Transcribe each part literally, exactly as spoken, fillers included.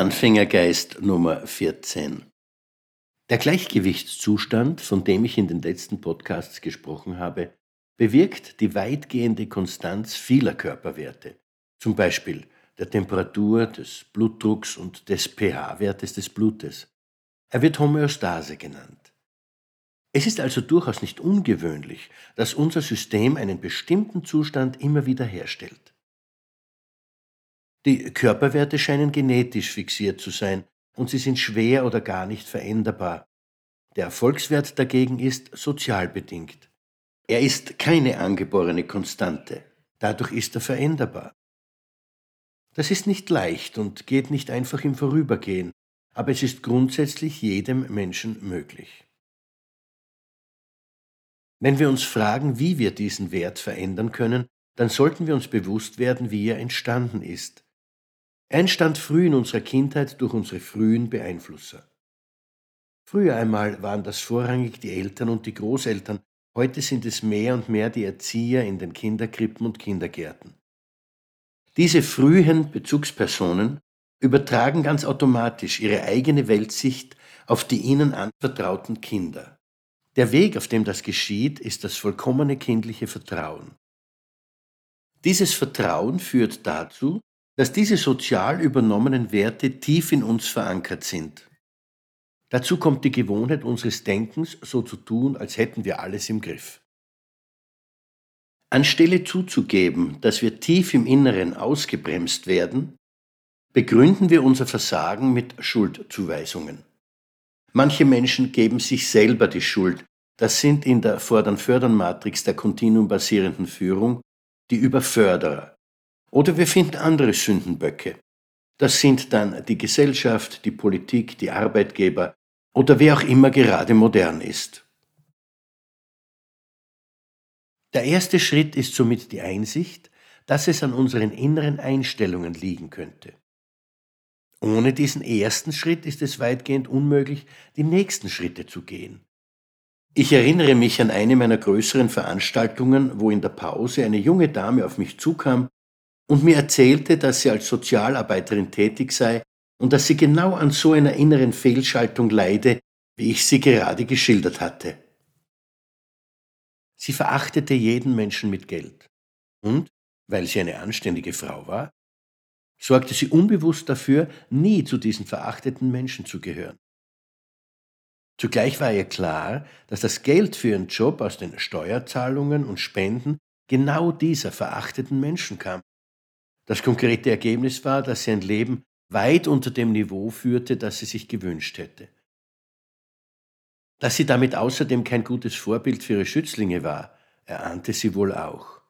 Anfängergeist Nummer vierzehn. Der Gleichgewichtszustand, von dem ich in den letzten Podcasts gesprochen habe, bewirkt die weitgehende Konstanz vieler Körperwerte, zum Beispiel der Temperatur, des Blutdrucks und des pH-Wertes des Blutes. Er wird Homöostase genannt. Es ist also durchaus nicht ungewöhnlich, dass unser System einen bestimmten Zustand immer wieder herstellt. Die Körperwerte scheinen genetisch fixiert zu sein und sie sind schwer oder gar nicht veränderbar. Der Erfolgswert dagegen ist sozial bedingt. Er ist keine angeborene Konstante, dadurch ist er veränderbar. Das ist nicht leicht und geht nicht einfach im Vorübergehen, aber es ist grundsätzlich jedem Menschen möglich. Wenn wir uns fragen, wie wir diesen Wert verändern können, dann sollten wir uns bewusst werden, wie er entstanden ist. Er entstand früh in unserer Kindheit durch unsere frühen Beeinflusser. Früher einmal waren das vorrangig die Eltern und die Großeltern, heute sind es mehr und mehr die Erzieher in den Kinderkrippen und Kindergärten. Diese frühen Bezugspersonen übertragen ganz automatisch ihre eigene Weltsicht auf die ihnen anvertrauten Kinder. Der Weg, auf dem das geschieht, ist das vollkommene kindliche Vertrauen. Dieses Vertrauen führt dazu, dass diese sozial übernommenen Werte tief in uns verankert sind. Dazu kommt die Gewohnheit unseres Denkens, so zu tun, als hätten wir alles im Griff. Anstelle zuzugeben, dass wir tief im Inneren ausgebremst werden, begründen wir unser Versagen mit Schuldzuweisungen. Manche Menschen geben sich selber die Schuld. Das sind in der Fordern-Fördern-Matrix der kontinuum-basierenden Führung die Überförderer. Oder wir finden andere Sündenböcke. Das sind dann die Gesellschaft, die Politik, die Arbeitgeber oder wer auch immer gerade modern ist. Der erste Schritt ist somit die Einsicht, dass es an unseren inneren Einstellungen liegen könnte. Ohne diesen ersten Schritt ist es weitgehend unmöglich, die nächsten Schritte zu gehen. Ich erinnere mich an eine meiner größeren Veranstaltungen, wo in der Pause eine junge Dame auf mich zukam und mir erzählte, dass sie als Sozialarbeiterin tätig sei und dass sie genau an so einer inneren Fehlschaltung leide, wie ich sie gerade geschildert hatte. Sie verachtete jeden Menschen mit Geld und, weil sie eine anständige Frau war, sorgte sie unbewusst dafür, nie zu diesen verachteten Menschen zu gehören. Zugleich war ihr klar, dass das Geld für ihren Job aus den Steuerzahlungen und Spenden genau dieser verachteten Menschen kam. Das konkrete Ergebnis war, dass sie ein Leben weit unter dem Niveau führte, das sie sich gewünscht hätte. Dass sie damit außerdem kein gutes Vorbild für ihre Schützlinge war, erahnte sie wohl auch.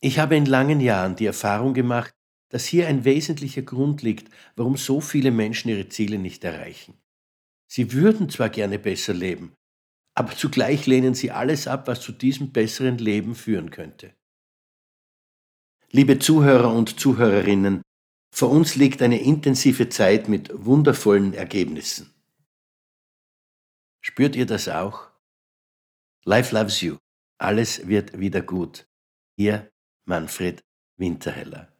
Ich habe in langen Jahren die Erfahrung gemacht, dass hier ein wesentlicher Grund liegt, warum so viele Menschen ihre Ziele nicht erreichen. Sie würden zwar gerne besser leben, aber zugleich lehnen sie alles ab, was zu diesem besseren Leben führen könnte. Liebe Zuhörer und Zuhörerinnen, vor uns liegt eine intensive Zeit mit wundervollen Ergebnissen. Spürt ihr das auch? Life loves you. Alles wird wieder gut. Ihr Manfred Winterheller.